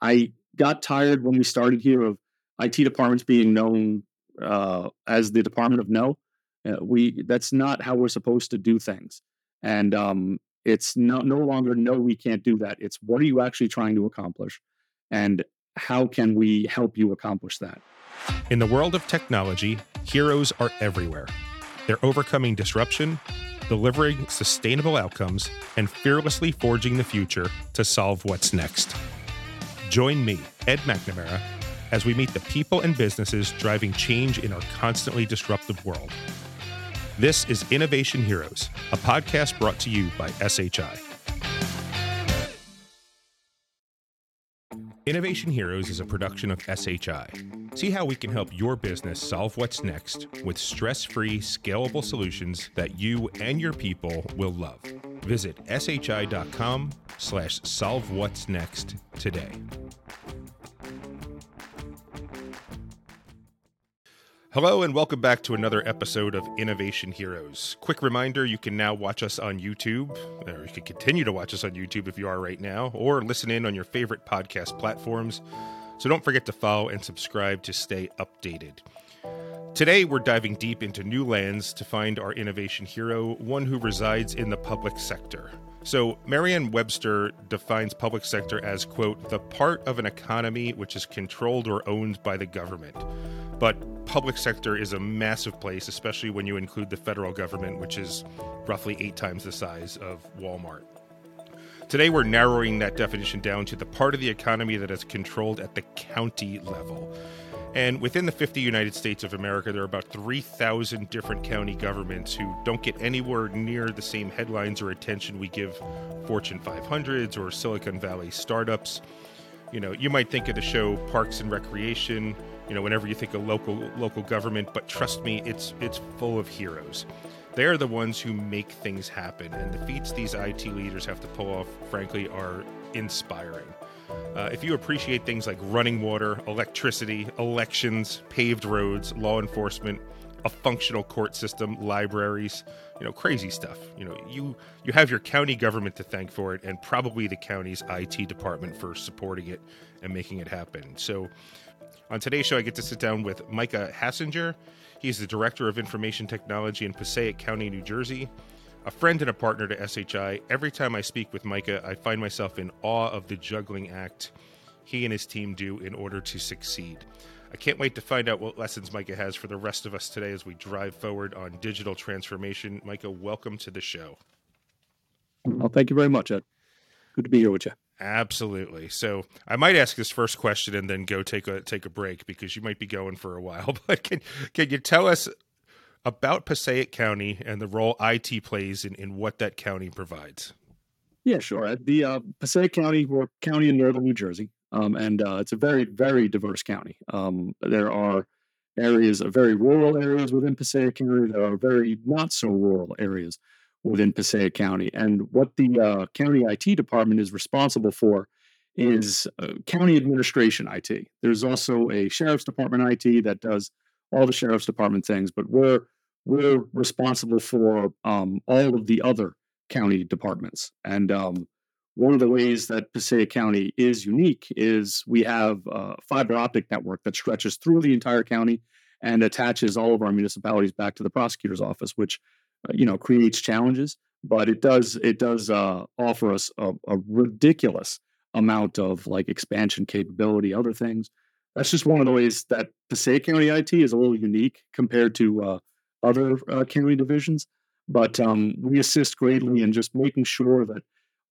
I got tired when we started here of IT departments being known as the Department of No. That's not how we're supposed to do things. And it's no longer, no, we can't do that. It's what are you actually trying to accomplish? And how can we help you accomplish that? In the world of technology, heroes are everywhere. They're overcoming disruption, delivering sustainable outcomes, and fearlessly forging the future to solve what's next. Join me, Ed McNamara, as we meet the people and businesses driving change in our constantly disruptive world. This is Innovation Heroes, a podcast brought to you by SHI. Innovation Heroes is a production of SHI. See how we can help your business solve what's next with stress-free, scalable solutions that you and your people will love. Visit shi.com/solvewhatsnext today. Hello and welcome back to another episode of Innovation Heroes. Quick reminder, you can now watch us on YouTube, or you can continue to watch us on YouTube if you are right now, or listen in on your favorite podcast platforms. So don't forget to follow and subscribe to stay updated. Today, we're diving deep into new lands to find our innovation hero, one who resides in the public sector. So Merriam-Webster defines public sector as, quote, the part of an economy which is controlled or owned by the government. But public sector is a massive place, especially when you include the federal government, which is roughly 8 times the size of Walmart. Today, we're narrowing that definition down to the part of the economy that is controlled at the county level. And within the 50 United States of America, there are about 3,000 different county governments who don't get anywhere near the same headlines or attention we give Fortune 500s or Silicon Valley startups. You know, you might think of the show Parks and Recreation, you know, whenever you think of local government, but trust me, it's full of heroes. They're the ones who make things happen, and the feats these IT leaders have to pull off, frankly, are inspiring. If you appreciate things like running water, electricity, elections, paved roads, law enforcement, a functional court system, libraries, you know, crazy stuff. You know, you have your county government to thank for it, and probably the county's IT department for supporting it and making it happen. So on today's show, I get to sit down with Micah Hassinger. He's the Director of Information Technology in Passaic County, New Jersey. A friend and a partner to SHI, every time I speak with Micah, I find myself in awe of the juggling act he and his team do in order to succeed. I can't wait to find out what lessons Micah has for the rest of us today as we drive forward on digital transformation. Micah, welcome to the show. Well, thank you very much, Ed. Good to be here with you. Absolutely. So I might ask this first question and then go take a break because you might be going for a while. But can you tell us about Passaic County and the role IT plays in what that county provides? Yeah, sure. The Passaic County, we're a county in northern New Jersey, and it's a very, very diverse county. There are areas, very rural areas within Passaic County. There are very not so rural areas within Passaic County. And what the county IT department is responsible for is county administration IT. There's also a sheriff's department IT that does all the sheriff's department things, but we're responsible for all of the other county departments. And one of the ways that Passaic County is unique is we have a fiber optic network that stretches through the entire county and attaches all of our municipalities back to the prosecutor's office, which creates challenges, but it does offer us a ridiculous amount of like expansion capability, other things. That's just one of the ways that Passaic County IT is a little unique compared to other county divisions. But we assist greatly in just making sure that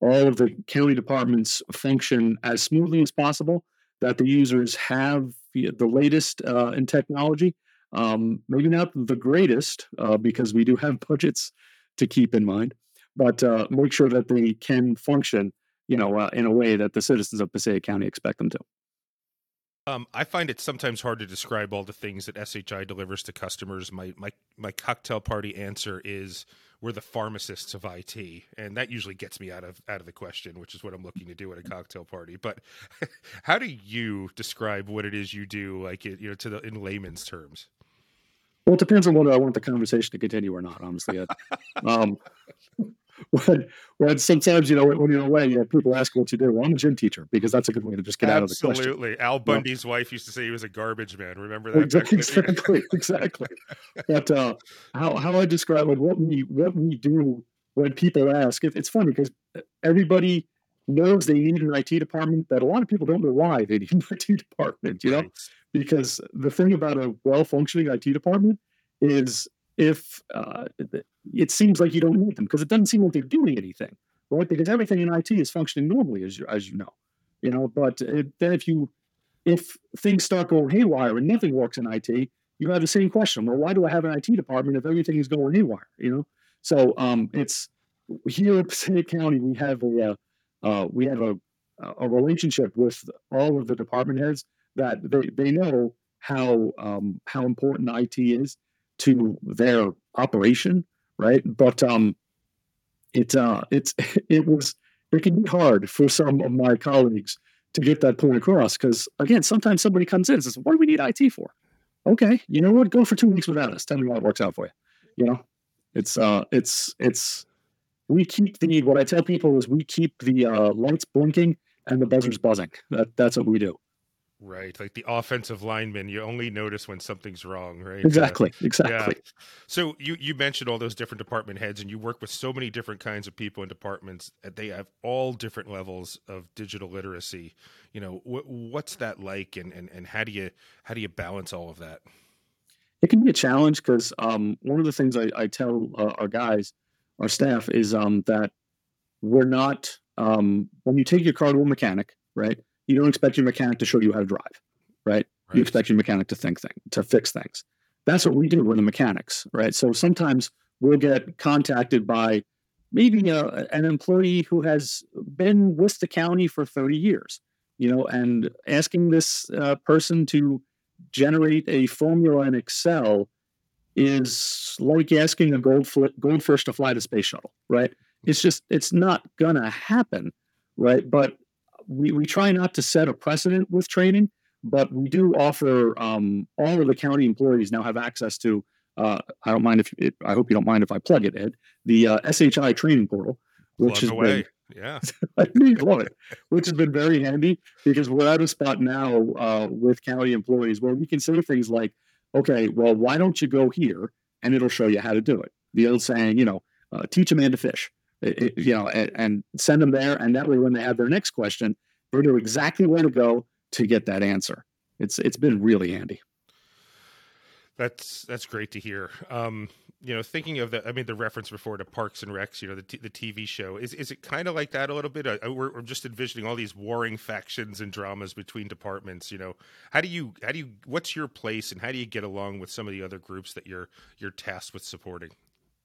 all of the county departments function as smoothly as possible, that the users have the latest in technology, maybe not the greatest because we do have budgets to keep in mind, but make sure that they can function in a way that the citizens of Passaic County expect them to. I find it sometimes hard to describe all the things that SHI delivers to customers. My cocktail party answer is we're the pharmacists of IT, and that usually gets me out of the question, which is what I'm looking to do at a cocktail party. But how do you describe what it is you do, in layman's terms? Well, it depends on whether I want the conversation to continue or not, honestly. when sometimes, when you're away, people ask what you do. Well, I'm a gym teacher because that's a good way to just get out of the question. Absolutely. Al Bundy's wife used to say he was a garbage man. Remember that? Exactly. But how I describe it, what we do when people ask, it's funny because everybody knows they need an IT department, but a lot of people don't know why they need an IT department, right. Because the thing about a well-functioning IT department is if it seems like you don't need them because it doesn't seem like they're doing anything, right? Because everything in IT is functioning normally, as you know. But then if things start going haywire and nothing works in IT, you have the same question: well, why do I have an IT department if everything is going haywire? So it's here at Passaic County we have a relationship with all of the department heads that they know how important IT is to their operation, right? But it can be hard for some of my colleagues to get that point across because, again, sometimes somebody comes in and says, "What do we need IT for?" Okay, you know what? Go for 2 weeks without us. Tell me how it works out for you. We keep the need. What I tell people is we keep the lights blinking and the buzzers buzzing. That's what we do. Right. Like the offensive lineman, you only notice when something's wrong, right? Exactly. Yeah. So you mentioned all those different department heads, and you work with so many different kinds of people in departments that they have all different levels of digital literacy. What's that like, and how do you balance all of that? It can be a challenge because one of the things I tell our staff is that we're not, when you take your car to a mechanic, right, you don't expect your mechanic to show you how to drive, right? You expect your mechanic to fix things. That's what we do. We're the mechanics, right? So sometimes we'll get contacted by maybe an employee who has been with the county for 30 years, and asking this person to generate a formula in Excel is like asking a goldfish to fly the space shuttle, right? It's not gonna happen, right? But we try not to set a precedent with training, but we do offer all of the county employees now have access to. I hope you don't mind if I plug it, Ed. The SHI training portal, which is yeah, I love it, which has been very handy because we're at a spot now with county employees where we can say things like, okay, well, why don't you go here and it'll show you how to do it? The old saying, teach a man to fish, and send them there. And that way, when they have their next question, they know exactly where to go to get that answer. It's been really handy. That's great to hear. Thinking of I made the reference before to Parks and Recs, the TV show. Is it kind of like that a little bit? We're just envisioning all these warring factions and dramas between departments. What's your place and how do you get along with some of the other groups that you're tasked with supporting?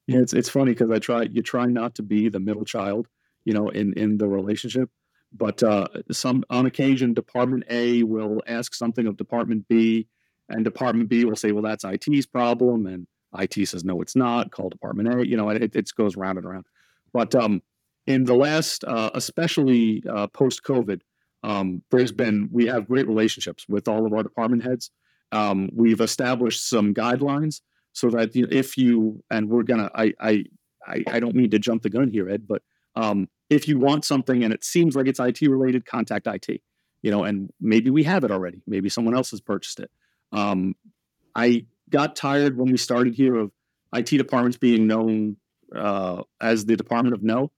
Yeah, it's funny because you try not to be the middle child, in the relationship, but on occasion, Department A will ask something of Department B, and Department B will say, well, that's IT's problem, and IT says, no, it's not. Call Department A, it goes round and round. But in the last, especially post-COVID, we have great relationships with all of our department heads. We've established some guidelines so that I don't mean to jump the gun here, Ed, but if you want something and it seems like it's IT-related, contact IT, and maybe we have it already. Maybe someone else has purchased it. I got tired when we started here of IT departments being known as the department of no.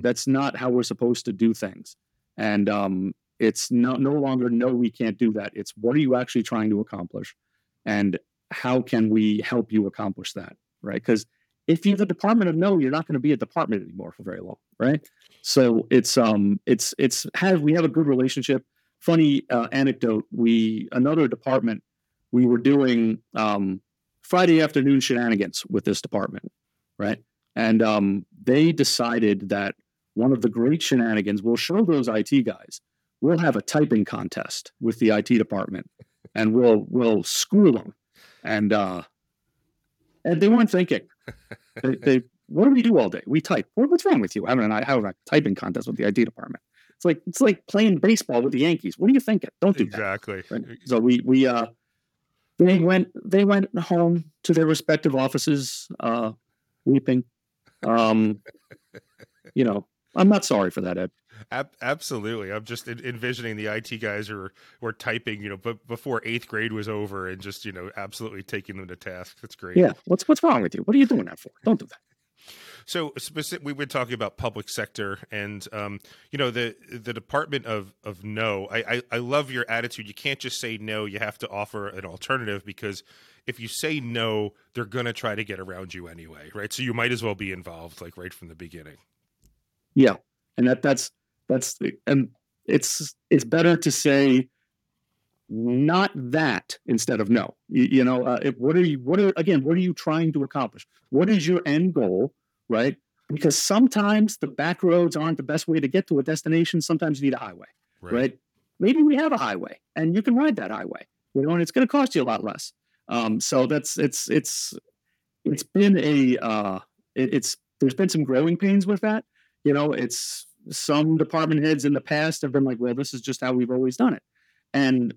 That's not how we're supposed to do things. And it's no longer, no, we can't do that. It's what are you actually trying to accomplish? And how can we help you accomplish that, right? Because if you're the department of no, you're not going to be a department anymore for very long, right? So we have a good relationship. Funny anecdote, another department, we were doing Friday afternoon shenanigans with this department, right? And they decided that one of the great shenanigans, we'll show those IT guys, we'll have a typing contest with the IT department, and we'll screw them. And they weren't thinking. They what do we do all day? We type. What's wrong with you? I mean, I have a typing contest with the IT department. It's like playing baseball with the Yankees. What are you thinking? Don't do that. Exactly. Right? So they went home to their respective offices, weeping, You know, I'm not sorry for that, Ed. Absolutely. I'm just envisioning the IT guys were typing, you know, but before eighth grade was over, and just, you know, absolutely taking them to task. That's great. Yeah. What's wrong with you? What are you doing that for? Don't do that. So we've been talking about public sector, and you know, the Department of No. I love your attitude. You can't just say no. You have to offer an alternative, because if you say no, they're going to try to get around you anyway, right? So you might as well be involved, like, right from the beginning. Yeah, and it's better to say not that instead of no. You know, what are you trying to accomplish? What is your end goal? Right? Because sometimes the back roads aren't the best way to get to a destination. Sometimes you need a highway, right? Maybe we have a highway and you can ride that highway, you know, and it's going to cost you a lot less. So there's been some growing pains with that. You know, it's some department heads in the past have been like, well, this is just how we've always done it. And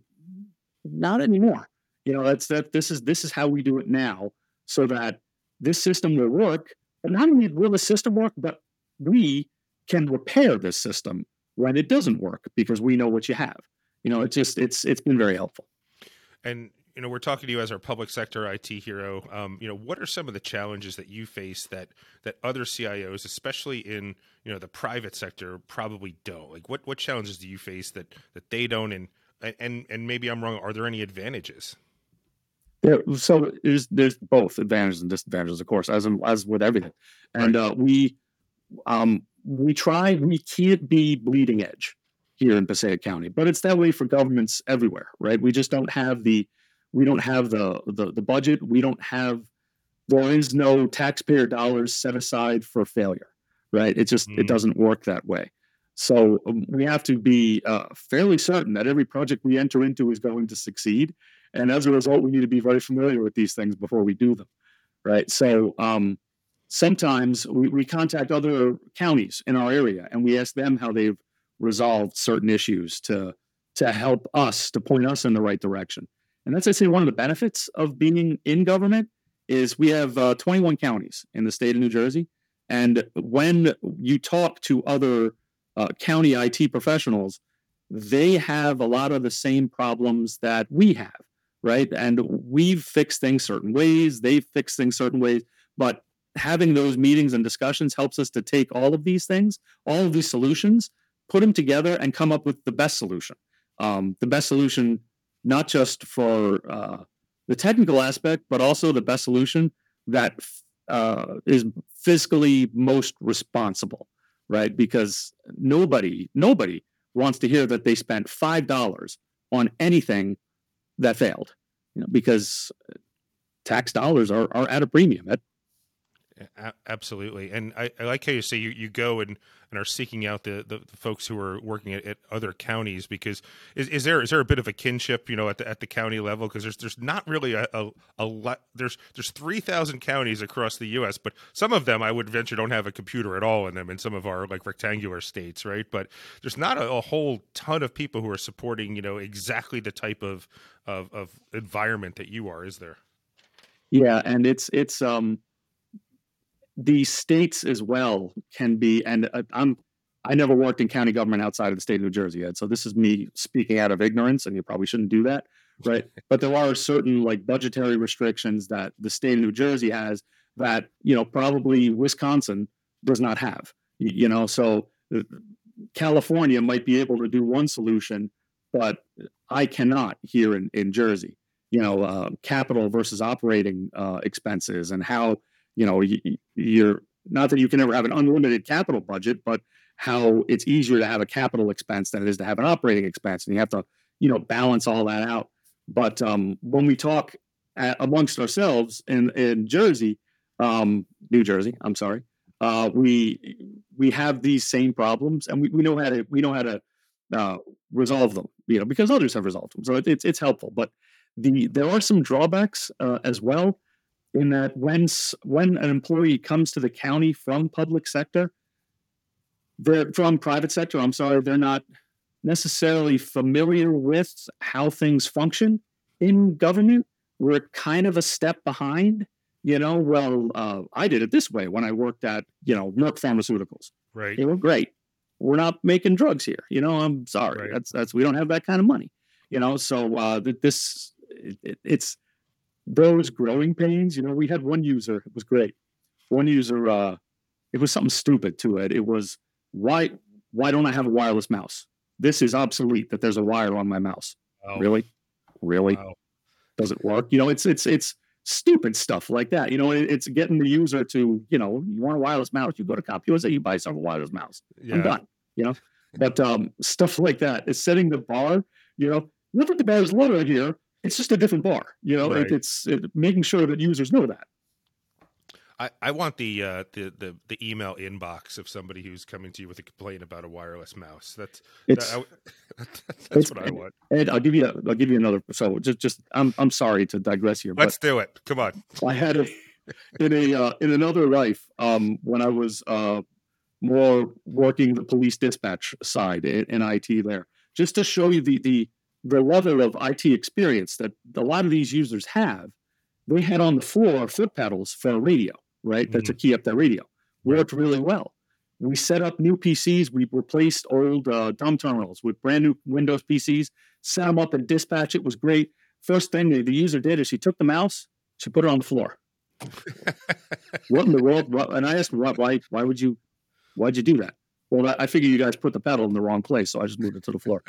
not anymore. You know, this is how we do it now, so that this system will work. And not only will the system work, but we can repair this system when it doesn't work, because we know what you have. You know, it's been very helpful. And, you know, we're talking to you as our public sector IT hero. You know, what are some of the challenges that you face that other CIOs, especially in, you know, the private sector, probably don't? Like, what challenges do you face that they don't? And maybe I'm wrong. Are there any advantages? Yeah, so there's both advantages and disadvantages, of course, as with everything. And we can't be bleeding edge here in Passaic County, but it's that way for governments everywhere, right? We just don't have the budget. There is no taxpayer dollars set aside for failure, right? It just it doesn't work that way. So we have to be fairly certain that every project we enter into is going to succeed. And as a result, we need to be very familiar with these things before we do them, right? So sometimes we contact other counties in our area, and we ask them how they've resolved certain issues to help us, to point us in the right direction. And that's, I say, one of the benefits of being in government is we have 21 counties in the state of New Jersey. And when you talk to other county IT professionals, they have a lot of the same problems that we have. Right. And we've fixed things certain ways. They've fixed things certain ways. But having those meetings and discussions helps us to take all of these things, all of these solutions, put them together and come up with the best solution. The best solution, not just for the technical aspect, but also the best solution that is fiscally most responsible. Right. Because nobody wants to hear that they spent $5 on anything that failed, you know, because tax dollars are at a premium. Absolutely. And I like how you say you go and are seeking out the folks who are working at other counties, because is there a bit of a kinship, you know, at the county level? Because there's not really a lot. There's 3,000 counties across the U.S., but some of them, I would venture, don't have a computer at all in them, in some of our, like, rectangular states, right? But there's not a whole ton of people who are supporting, you know, exactly the type of environment that you are, is there? Yeah, and it's the states as well can be, and I never worked in county government outside of the state of New Jersey, Ed, so this is me speaking out of ignorance, and you probably shouldn't do that, right? But there are certain, like, budgetary restrictions that the state of New Jersey has that, you know, probably Wisconsin does not have, you know, so California might be able to do one solution, but I cannot here in Jersey, you know, capital versus operating expenses, and how, you know, you're not that you can ever have an unlimited capital budget, but how it's easier to have a capital expense than it is to have an operating expense. And you have to, you know, balance all that out. But when we talk amongst ourselves in Jersey, New Jersey, I'm sorry, we have these same problems, and we know how to resolve them, you know, because others have resolved them. So it's helpful, but there are some drawbacks as well. In that when an employee comes to the county from public sector, they're not necessarily familiar with how things function in government. We're kind of a step behind You know, well, I did it this way when I worked at, Merck Pharmaceuticals. Right. They were great. We're not making drugs here. You know, I'm sorry. Right. That's we don't have that kind of money. You know, so it's those growing pains. You know, we had one user. It was great. One user. It was something stupid to it. It was why don't I have a wireless mouse? This is obsolete that there's a wire on my mouse. Oh. Really? Wow. Does it work? You know, it's stupid stuff like that. You know, it's getting the user to, you want a wireless mouse, you go to CompUSA, you buy yourself a wireless mouse. Yeah. I'm done, But stuff like that is setting the bar, look at the bar's lower here. It's just a different bar, right. It's making sure that users know that. I want the email inbox of somebody who's coming to you with a complaint about a wireless mouse. That's what I want. And I'll give you another. So just I'm sorry to digress here. Let's do it. Come on. I had in another life when I was more working the police dispatch side in IT there, just to show you the level of IT experience that a lot of these users have. They had on the floor foot pedals for a radio. Right. That's a key up that radio. Worked really well. We set up new PCs. We replaced old dumb terminals with brand new Windows PCs, set them up and dispatch. It was great. First thing the user did is she took the mouse, she put it on the floor. What in the world? And I asked her, why'd you do that? Well, I figure you guys put the pedal in the wrong place, so I just moved it to the floor.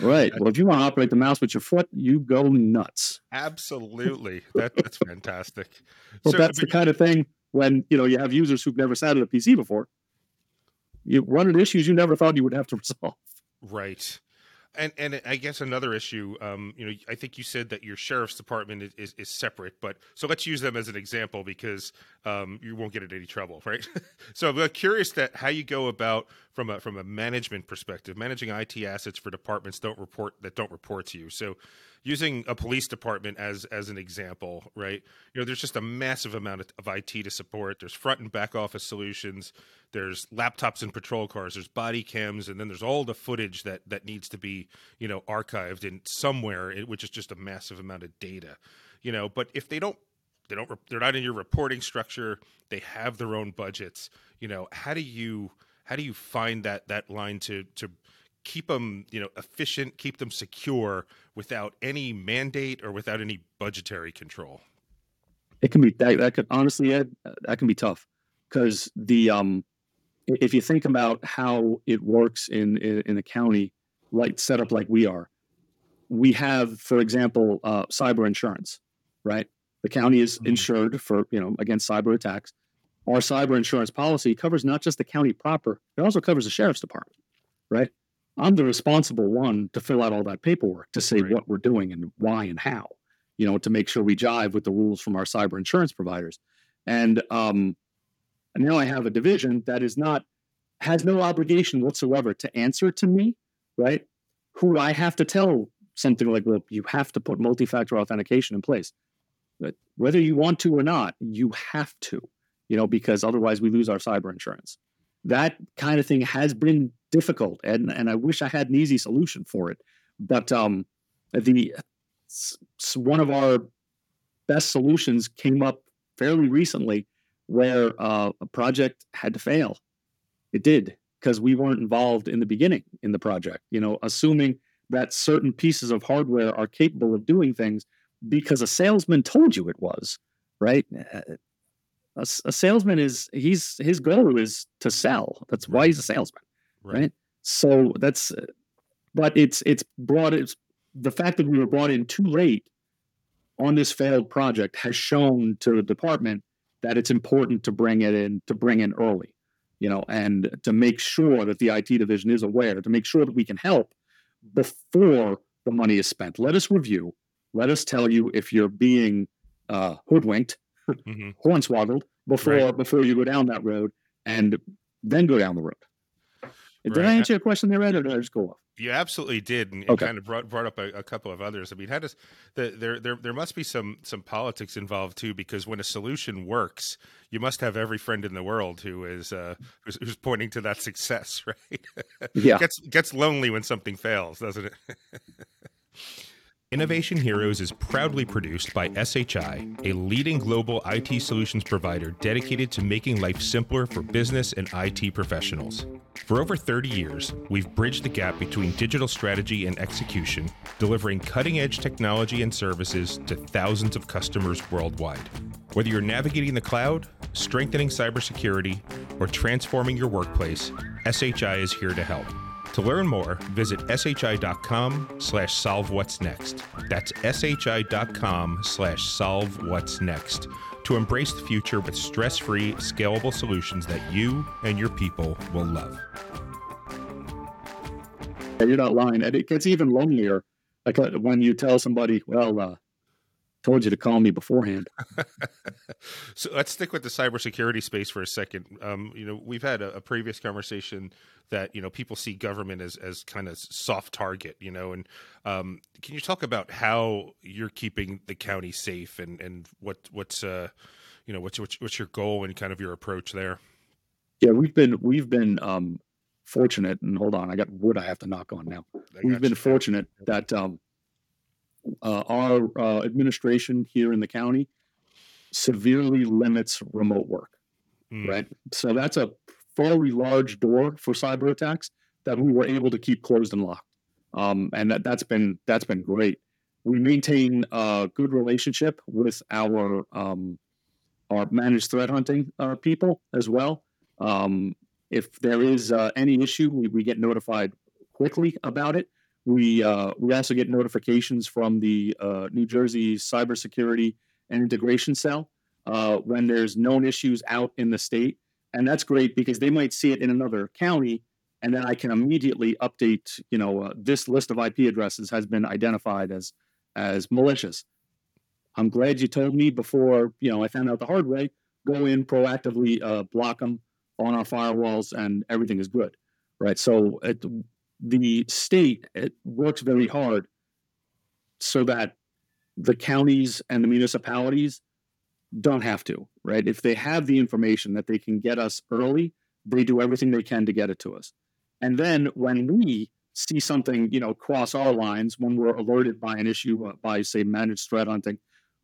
Right. Well, if you want to operate the mouse with your foot, you go nuts. Absolutely. That's fantastic. Well, so, that's the kind of thing when, you have users who've never sat at a PC before. You run into issues you never thought you would have to resolve. Right. And I guess another issue, I think you said that your sheriff's department is separate, but so let's use them as an example because you won't get in any trouble, right? So I'm curious that how you go about from a management perspective, managing IT assets for departments that don't report to you. So using a police department as an example, right? There's just a massive amount of IT to support. There's front and back office solutions. There's laptops and patrol cars. There's body cams, and then there's all the footage that needs to be archived in somewhere, which is just a massive amount of data. But if they're not in your reporting structure. They have their own budgets. How do you find that line to keep them, efficient, keep them secure without any mandate or without any budgetary control? It can be that could honestly, Ed, that can be tough because if you think about how it works in a county like set up like we are, we have, for example, cyber insurance, right? The county is insured for against cyber attacks. Our cyber insurance policy covers not just the county proper, it also covers the sheriff's department, right? I'm the responsible one to fill out all that paperwork to say what we're doing and why and how, to make sure we jive with the rules from our cyber insurance providers. And now I have a division that has no obligation whatsoever to answer to me, right? Who I have to tell something like, well, you have to put multi-factor authentication in place. But whether you want to or not, you have to, because otherwise we lose our cyber insurance. That kind of thing has been difficult, and I wish I had an easy solution for it. But one of our best solutions came up fairly recently, where a project had to fail. It did because we weren't involved in the beginning in the project. Assuming that certain pieces of hardware are capable of doing things because a salesman told you it was right. A salesman his goal is to sell. That's why he's a salesman. Right. So but it's the fact that we were brought in too late on this failed project has shown to the department that it's important to bring in early, and to make sure that the IT division is aware, to make sure that we can help before the money is spent. Let us review. Let us tell you if you're being hoodwinked, hornswoggled before you go down that road and then go down the road. Did I answer your question there, Ed, or did I just go off? You absolutely did, and kind of brought up a couple of others. I mean, there must be some politics involved too, because when a solution works, you must have every friend in the world who is who's pointing to that success, right? Yeah, gets lonely when something fails, doesn't it? Innovation Heroes is proudly produced by SHI, a leading global IT solutions provider dedicated to making life simpler for business and IT professionals. For over 30 years, we've bridged the gap between digital strategy and execution, delivering cutting-edge technology and services to thousands of customers worldwide. Whether you're navigating the cloud, strengthening cybersecurity, or transforming your workplace, SHI is here to help. To learn more, visit shi.com/solvewhatsnext. That's shi.com/solvewhatsnext to embrace the future with stress-free, scalable solutions that you and your people will love. Yeah, you're not lying. And it gets even lonelier. Like when you tell somebody, well, told you to call me beforehand. So let's stick with the cybersecurity space for a second. We've had a previous conversation that, people see government as kind of soft target, and can you talk about how you're keeping the county safe and what's your goal and kind of your approach there? Yeah, we've been fortunate, and hold on, I got wood I have to knock on now. We've been fortunate that, our administration here in the county severely limits remote work, right? So that's a fairly large door for cyber attacks that we were able to keep closed and locked. And that's been great. We maintain a good relationship with our managed threat hunting people as well. If there is any issue, we get notified quickly about it. We also get notifications from the New Jersey Cybersecurity and Integration cell when there's known issues out in the state. And that's great because they might see it in another county, and then I can immediately update, this list of IP addresses has been identified as malicious. I'm glad you told me before, I found out the hard way. Go in, proactively block them on our firewalls, and everything is good, right? So the state, it works very hard so that the counties and the municipalities don't have to, right? If they have the information that they can get us early, they do everything they can to get it to us. And then when we see something, cross our lines, when we're alerted by an issue, by, say, managed threat hunting,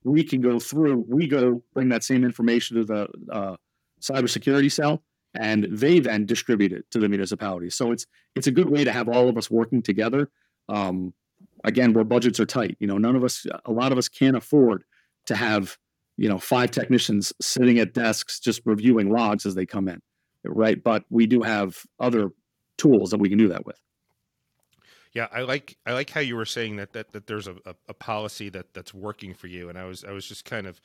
we can go through, we go bring that same information to the cybersecurity cell, and they then distribute it to the municipalities. So it's a good way to have all of us working together. Again, where budgets are tight, a lot of us can't afford to have, 5 technicians sitting at desks just reviewing logs as they come in, right? But we do have other tools that we can do that with. Yeah, I like how you were saying that there's a policy that's working for you, and I was just kind of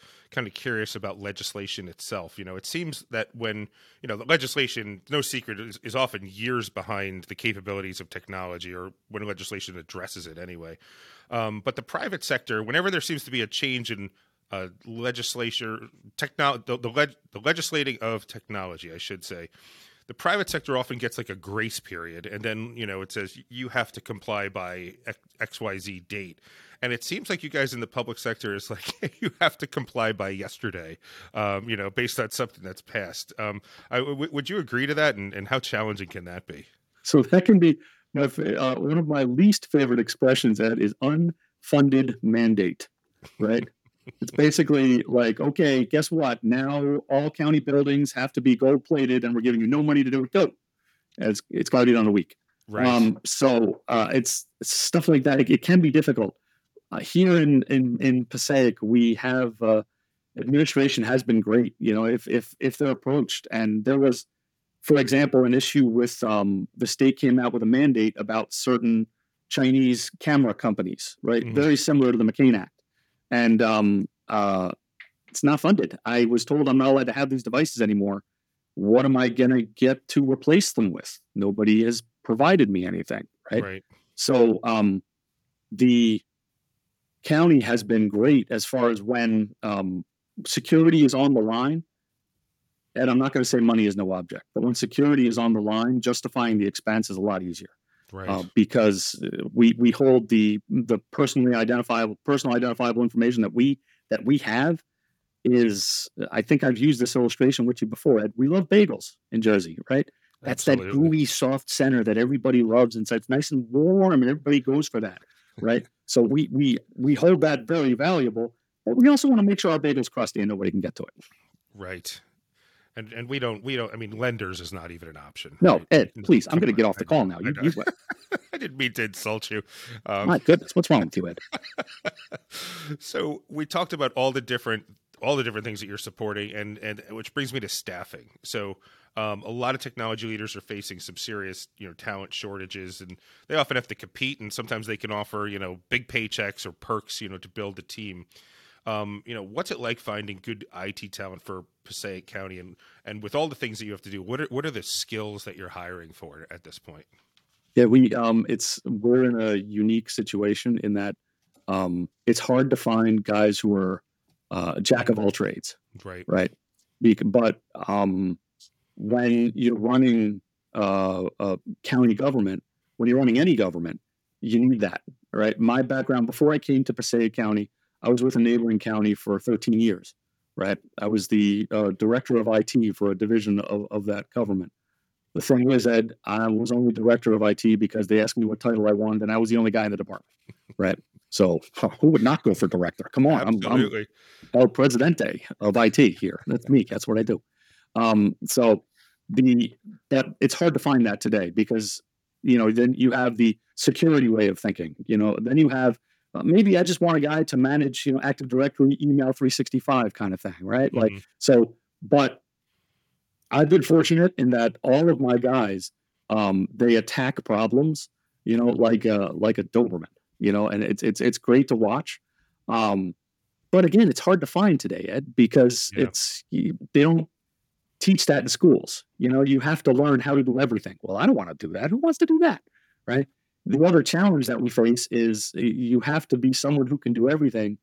curious about legislation itself. It seems that when the legislation, no secret, is often years behind the capabilities of technology, or when legislation addresses it anyway. But the private sector, whenever there seems to be a change in legislature, technology, the legislating of technology, I should say, the private sector often gets like a grace period, and then, it says you have to comply by XYZ date. And it seems like you guys in the public sector is like, you have to comply by yesterday, based on something that's passed. Would you agree to that? And how challenging can that be? So that can be one of my least favorite expressions, that is unfunded mandate, right? It's basically like, okay, guess what? Now all county buildings have to be gold plated, and we're giving you no money to do it. Go. It's clouded on a week. Right. So it's stuff like that. It can be difficult. Here in Passaic, we have administration has been great. If they're approached, and there was, for example, an issue with the state came out with a mandate about certain Chinese camera companies, right? Mm-hmm. Very similar to the McCain Act. And it's not funded. I was told I'm not allowed to have these devices anymore. What am I going to get to replace them with? Nobody has provided me anything, right? Right. So the county has been great as far as when security is on the line. And I'm not going to say money is no object, but when security is on the line, justifying the expense is a lot easier. Right. Because we hold the personally identifiable information that we have is, I think I've used this illustration with you before, Ed. We love bagels in Jersey, right? That's absolutely. That gooey, soft center that everybody loves, and so it's nice and warm, and everybody goes for that. right? So we hold that very valuable, but we also want to make sure our data is crusty and nobody can get to it. Right. And we don't, I mean, lenders is not even an option. No, right? Ed, please, I'm going to get off the call now. I didn't mean to insult you. My goodness, what's wrong with you, Ed? So we talked about all the different things that you're supporting, and which brings me to staffing. So a lot of technology leaders are facing some serious, talent shortages, and they often have to compete, and sometimes they can offer, big paychecks or perks, to build a team. What's it like finding good IT talent for Passaic County, and with all the things that you have to do, what are the skills that you're hiring for at this point? Yeah, we're in a unique situation in that it's hard to find guys who are jack of all trades, right? But when you're running a county government, when you're running any government, you need that, right? My background before I came to Passaic County, I was with a neighboring county for 13 years, right? I was the director of IT for a division of that government. The thing is, Ed, I was only director of IT because they asked me what title I wanted, and I was the only guy in the department, right? So who would not go for director? Come on, absolutely. I'm El Presidente of IT here. That's me. That's what I do. So it's hard to find that today because, then you have the security way of thinking. Then you have maybe I just want a guy to manage, Active Directory, email 365 kind of thing, right? Mm-hmm. Like, so, but I've been fortunate in that all of my guys, they attack problems, like a Doberman, and it's great to watch. But again, it's hard to find today, Ed, because they don't teach that in schools. You have to learn how to do everything. Well, I don't want to do that. Who wants to do that? Right. The other challenge that we face is you have to be someone who can do everything,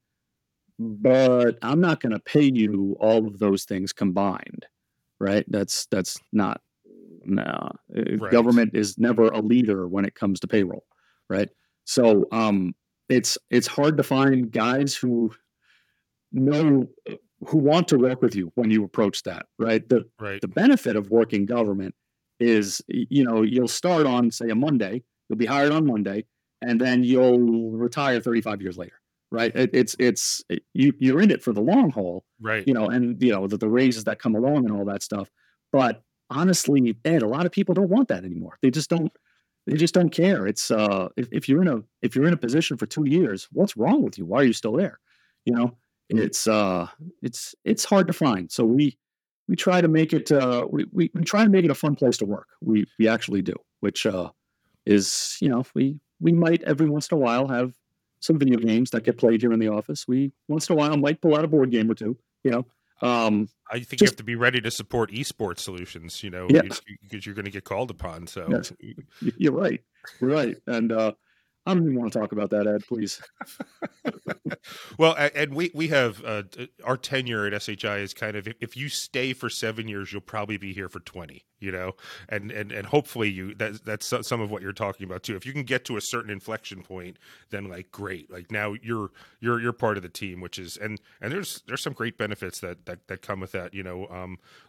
but I'm not going to pay you all of those things combined, right? That's not, no. Right. Government is never a leader when it comes to payroll, right? So it's hard to find guys who want to work with you when you approach that, right? The benefit of working government is, you'll start on, say, a Monday. You'll be hired on Monday, and then you'll retire 35 years later, right? You're in it for the long haul, right? The raises that come along and all that stuff. But honestly, Ed, a lot of people don't want that anymore. They just don't care. It's if you're in a position for 2 years, what's wrong with you? Why are you still there? It's hard to find. So we try to make it we try to make it a fun place to work. We actually do, which is, we might every once in a while have some video games that get played here in the office. We once in a while might pull out a board game or two, I think you have to be ready to support esports solutions, because you're going to get called upon. So yes. You're right. Right. And, I don't even want to talk about that, Ed, please. Well, and we have our tenure at SHI is kind of, if you stay for 7 years, you'll probably be here for 20, and hopefully that's some of what you're talking about too. If you can get to a certain inflection point, then great, now you're part of the team, which is, and there's some great benefits that come with that,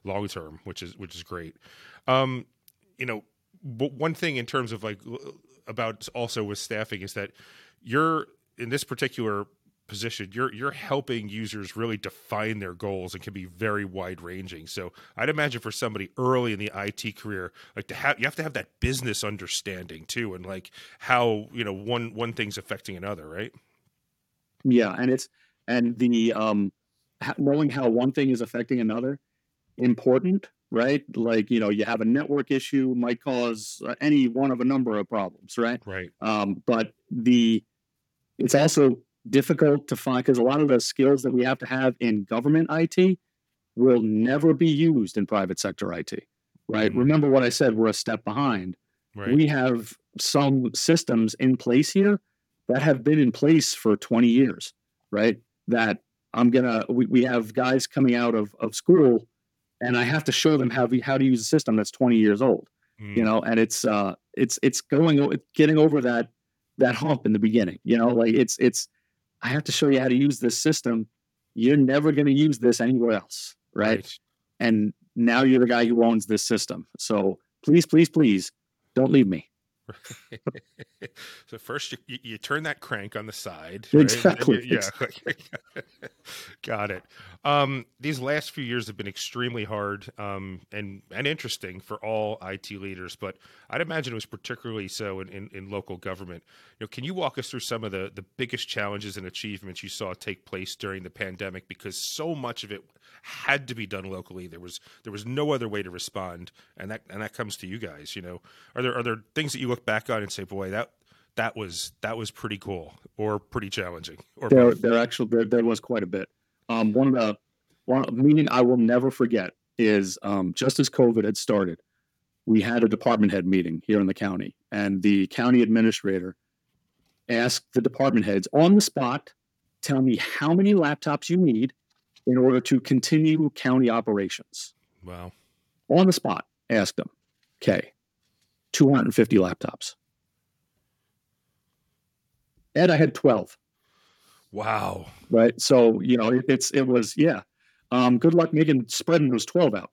long term, which is great. But one thing in terms of about also with staffing is that you're in this particular position, you're helping users really define their goals and can be very wide ranging. So I'd imagine for somebody early in the IT career, you have to have that business understanding too. And how, one thing's affecting another, right? Yeah. And knowing how one thing is affecting another, important, right? You have a network issue might cause any one of a number of problems, right? Right. But it's also difficult to find because a lot of the skills that we have to have in government IT will never be used in private sector IT, right? Mm-hmm. Remember what I said, we're a step behind. Right. We have some systems in place here that have been in place for 20 years, right? That we have guys coming out of school, and I have to show them how to use a system that's 20 years old, and it's getting over that hump in the beginning, I have to show you how to use this system. You're never going to use this anywhere else. Right. And now you're the guy who owns this system. So please, please, please don't leave me. So first you turn that crank on the side. Right? Exactly. Yeah. Exactly. Got it. These last few years have been extremely hard and interesting for all IT leaders, but I'd imagine it was particularly so in local government. You know, can you walk us through some of the biggest challenges and achievements you saw take place during the pandemic? Because so much of it had to be done locally. There was no other way to respond, and that comes to you guys. You know, are there things that you look back on and say, boy, that was pretty cool or pretty challenging? Or there was quite a bit. One meeting I will never forget is just as COVID had started, we had a department head meeting here in the county, and the county administrator asked the department heads on the spot, tell me how many laptops you need in order to continue county operations. Wow. On the spot, ask them, okay, 250 laptops. Ed, I had 12. Wow. Right. So, you know, it was, yeah. Good luck spreading those 12 out.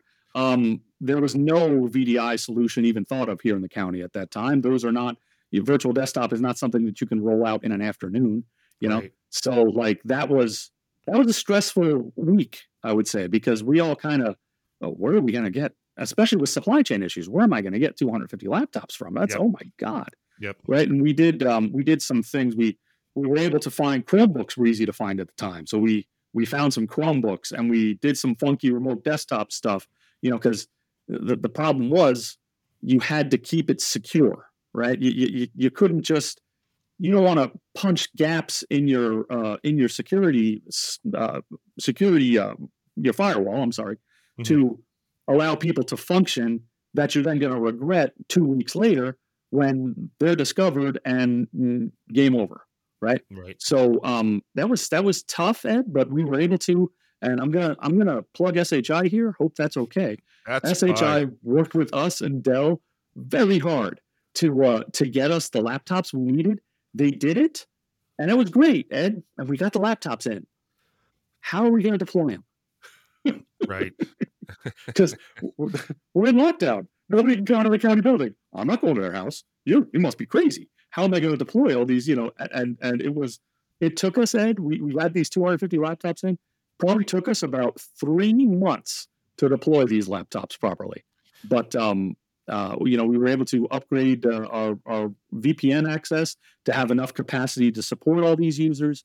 There was no VDI solution even thought of here in the county at that time. Those are not, your virtual desktop is not something that you can roll out in an afternoon, you know? Right. So like that was a stressful week, I would say, because we all kind of, where are we going to get, especially with supply chain issues, where am I going to get 250 laptops from? That's, yep. Oh my God. Yep. Right. And we did some things. We were able to find Chromebooks were easy to find at the time. So we found some Chromebooks and we did some funky remote desktop stuff, you know, because the problem was you had to keep it secure, right? You couldn't just, you don't want to punch gaps in your your firewall, I'm sorry, mm-hmm. to allow people to function that you're then going to regret 2 weeks later when they're discovered and game over. Right. Right. So that was tough, Ed, but we were able to, and I'm gonna plug SHI here. Hope that's okay. That's SHI fine. Worked with us and Dell very hard to get us the laptops we needed. They did it, and it was great, Ed. And we got the laptops in. How are we gonna deploy them? Right. Because we're in lockdown. Nobody can go into the county building. I'm not going to their house. You must be crazy. How am I going to deploy all these, you know, and it took us, Ed, we had these 250 laptops in, probably took us about 3 months to deploy these laptops properly. But, you know, we were able to upgrade our VPN access to have enough capacity to support all these users.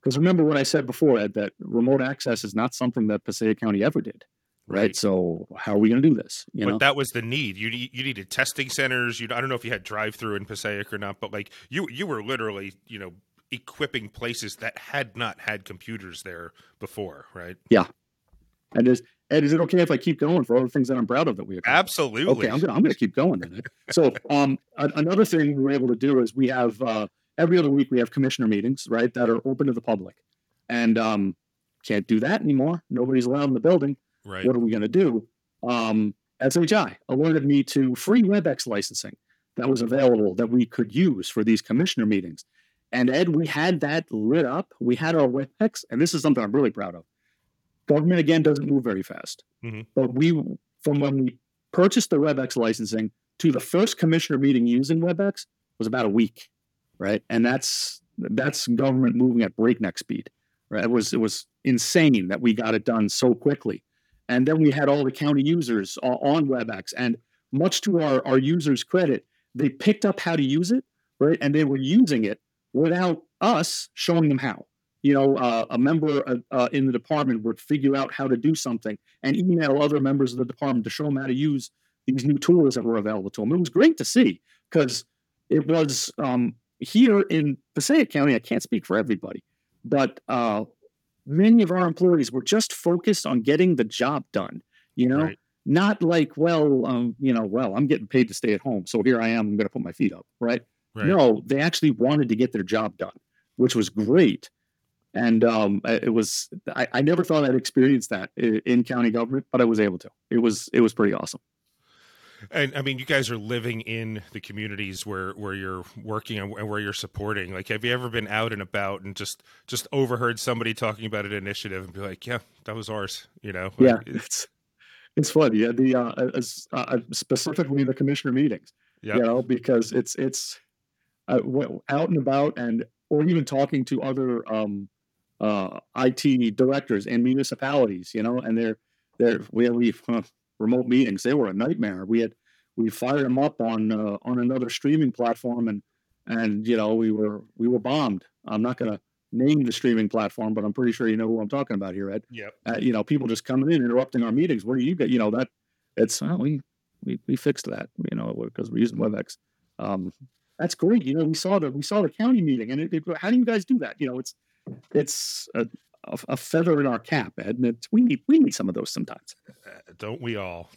Because remember what I said before, Ed, that remote access is not something that Passaic County ever did. Right. So how are we going to do this? You know? That was the need. You needed testing centers. I don't know if you had drive-through in Passaic or not, but like you were literally, you know, equipping places that had not had computers there before. Right. Yeah. And is it okay if I keep going for all the things that I'm proud of that we have? Absolutely. Okay. I'm going to keep going with it. So another thing we were able to do is we have every other week we have commissioner meetings, right, that are open to the public, and can't do that anymore. Nobody's allowed in the building. Right. What are we going to do? SHI alerted me to free WebEx licensing that was available that we could use for these commissioner meetings. And Ed, we had that lit up. We had our WebEx, and this is something I'm really proud of. Government, again, doesn't move very fast. Mm-hmm. But from when we purchased the WebEx licensing to the first commissioner meeting using WebEx was about a week, right? And that's government moving at breakneck speed, right? It was insane that we got it done so quickly. And then we had all the county users on WebEx, and much to our users' credit, they picked up how to use it, right? And they were using it without us showing them how. You know, a member in the department would figure out how to do something and email other members of the department to show them how to use these new tools that were available to them. It was great to see, because it was here in Passaic County, I can't speak for everybody, but many of our employees were just focused on getting the job done, you know, right. Not like, I'm getting paid to stay at home, so here I am, I'm going to put my feet up, right? Right. No, they actually wanted to get their job done, which was great. And it was, I never thought I'd experience that in county government, but I was able to. It was pretty awesome. And I mean, you guys are living in the communities where you're working and where you're supporting. Like, have you ever been out and about and just overheard somebody talking about an initiative and be like, yeah, that was ours, you know? Yeah, it's fun. Yeah, specifically the commissioner meetings. Yep. You know, because it's out and about, and or even talking to other IT directors and municipalities, you know, and we have remote meetings. They were a nightmare. We fired them up on another streaming platform, and you know, we were bombed. I'm not going to name the streaming platform, but I'm pretty sure you know who I'm talking about here, Ed. Yep. You know, people just coming in, interrupting our meetings. Where do you get? You know, that it's, well, we fixed that, you know, because we're using WebEx. That's great. You know, we saw the county meeting, and how do you guys do that? You know, it's a feather in our cap, Ed, and we need some of those sometimes. Don't we all?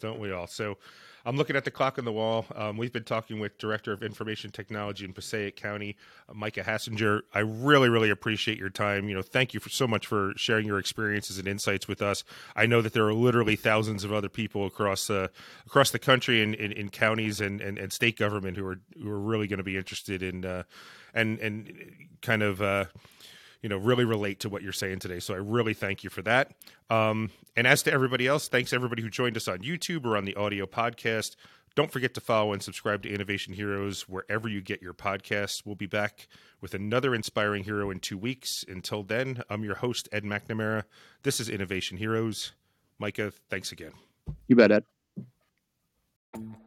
So I'm looking at the clock on the wall. We've been talking with Director of Information Technology in Passaic County, Micah Hassinger. I really, really appreciate your time. You know, thank you so much for sharing your experiences and insights with us. I know that there are literally thousands of other people across the country in counties and state government who are really going to be interested in you know, really relate to what you're saying today. So I really thank you for that. And as to everybody else, thanks everybody who joined us on YouTube or on the audio podcast. Don't forget to follow and subscribe to Innovation Heroes wherever you get your podcasts. We'll be back with another inspiring hero in 2 weeks. Until then, I'm your host, Ed McNamara. This is Innovation Heroes. Micah, thanks again. You bet, Ed.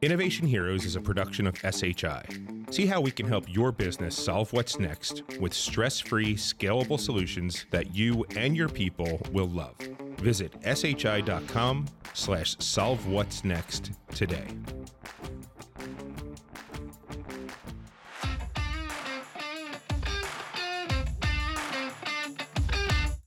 Innovation Heroes is a production of SHI. See how we can help your business solve what's next with stress-free, scalable solutions that you and your people will love. Visit SHI.com/solvewhatsnext today.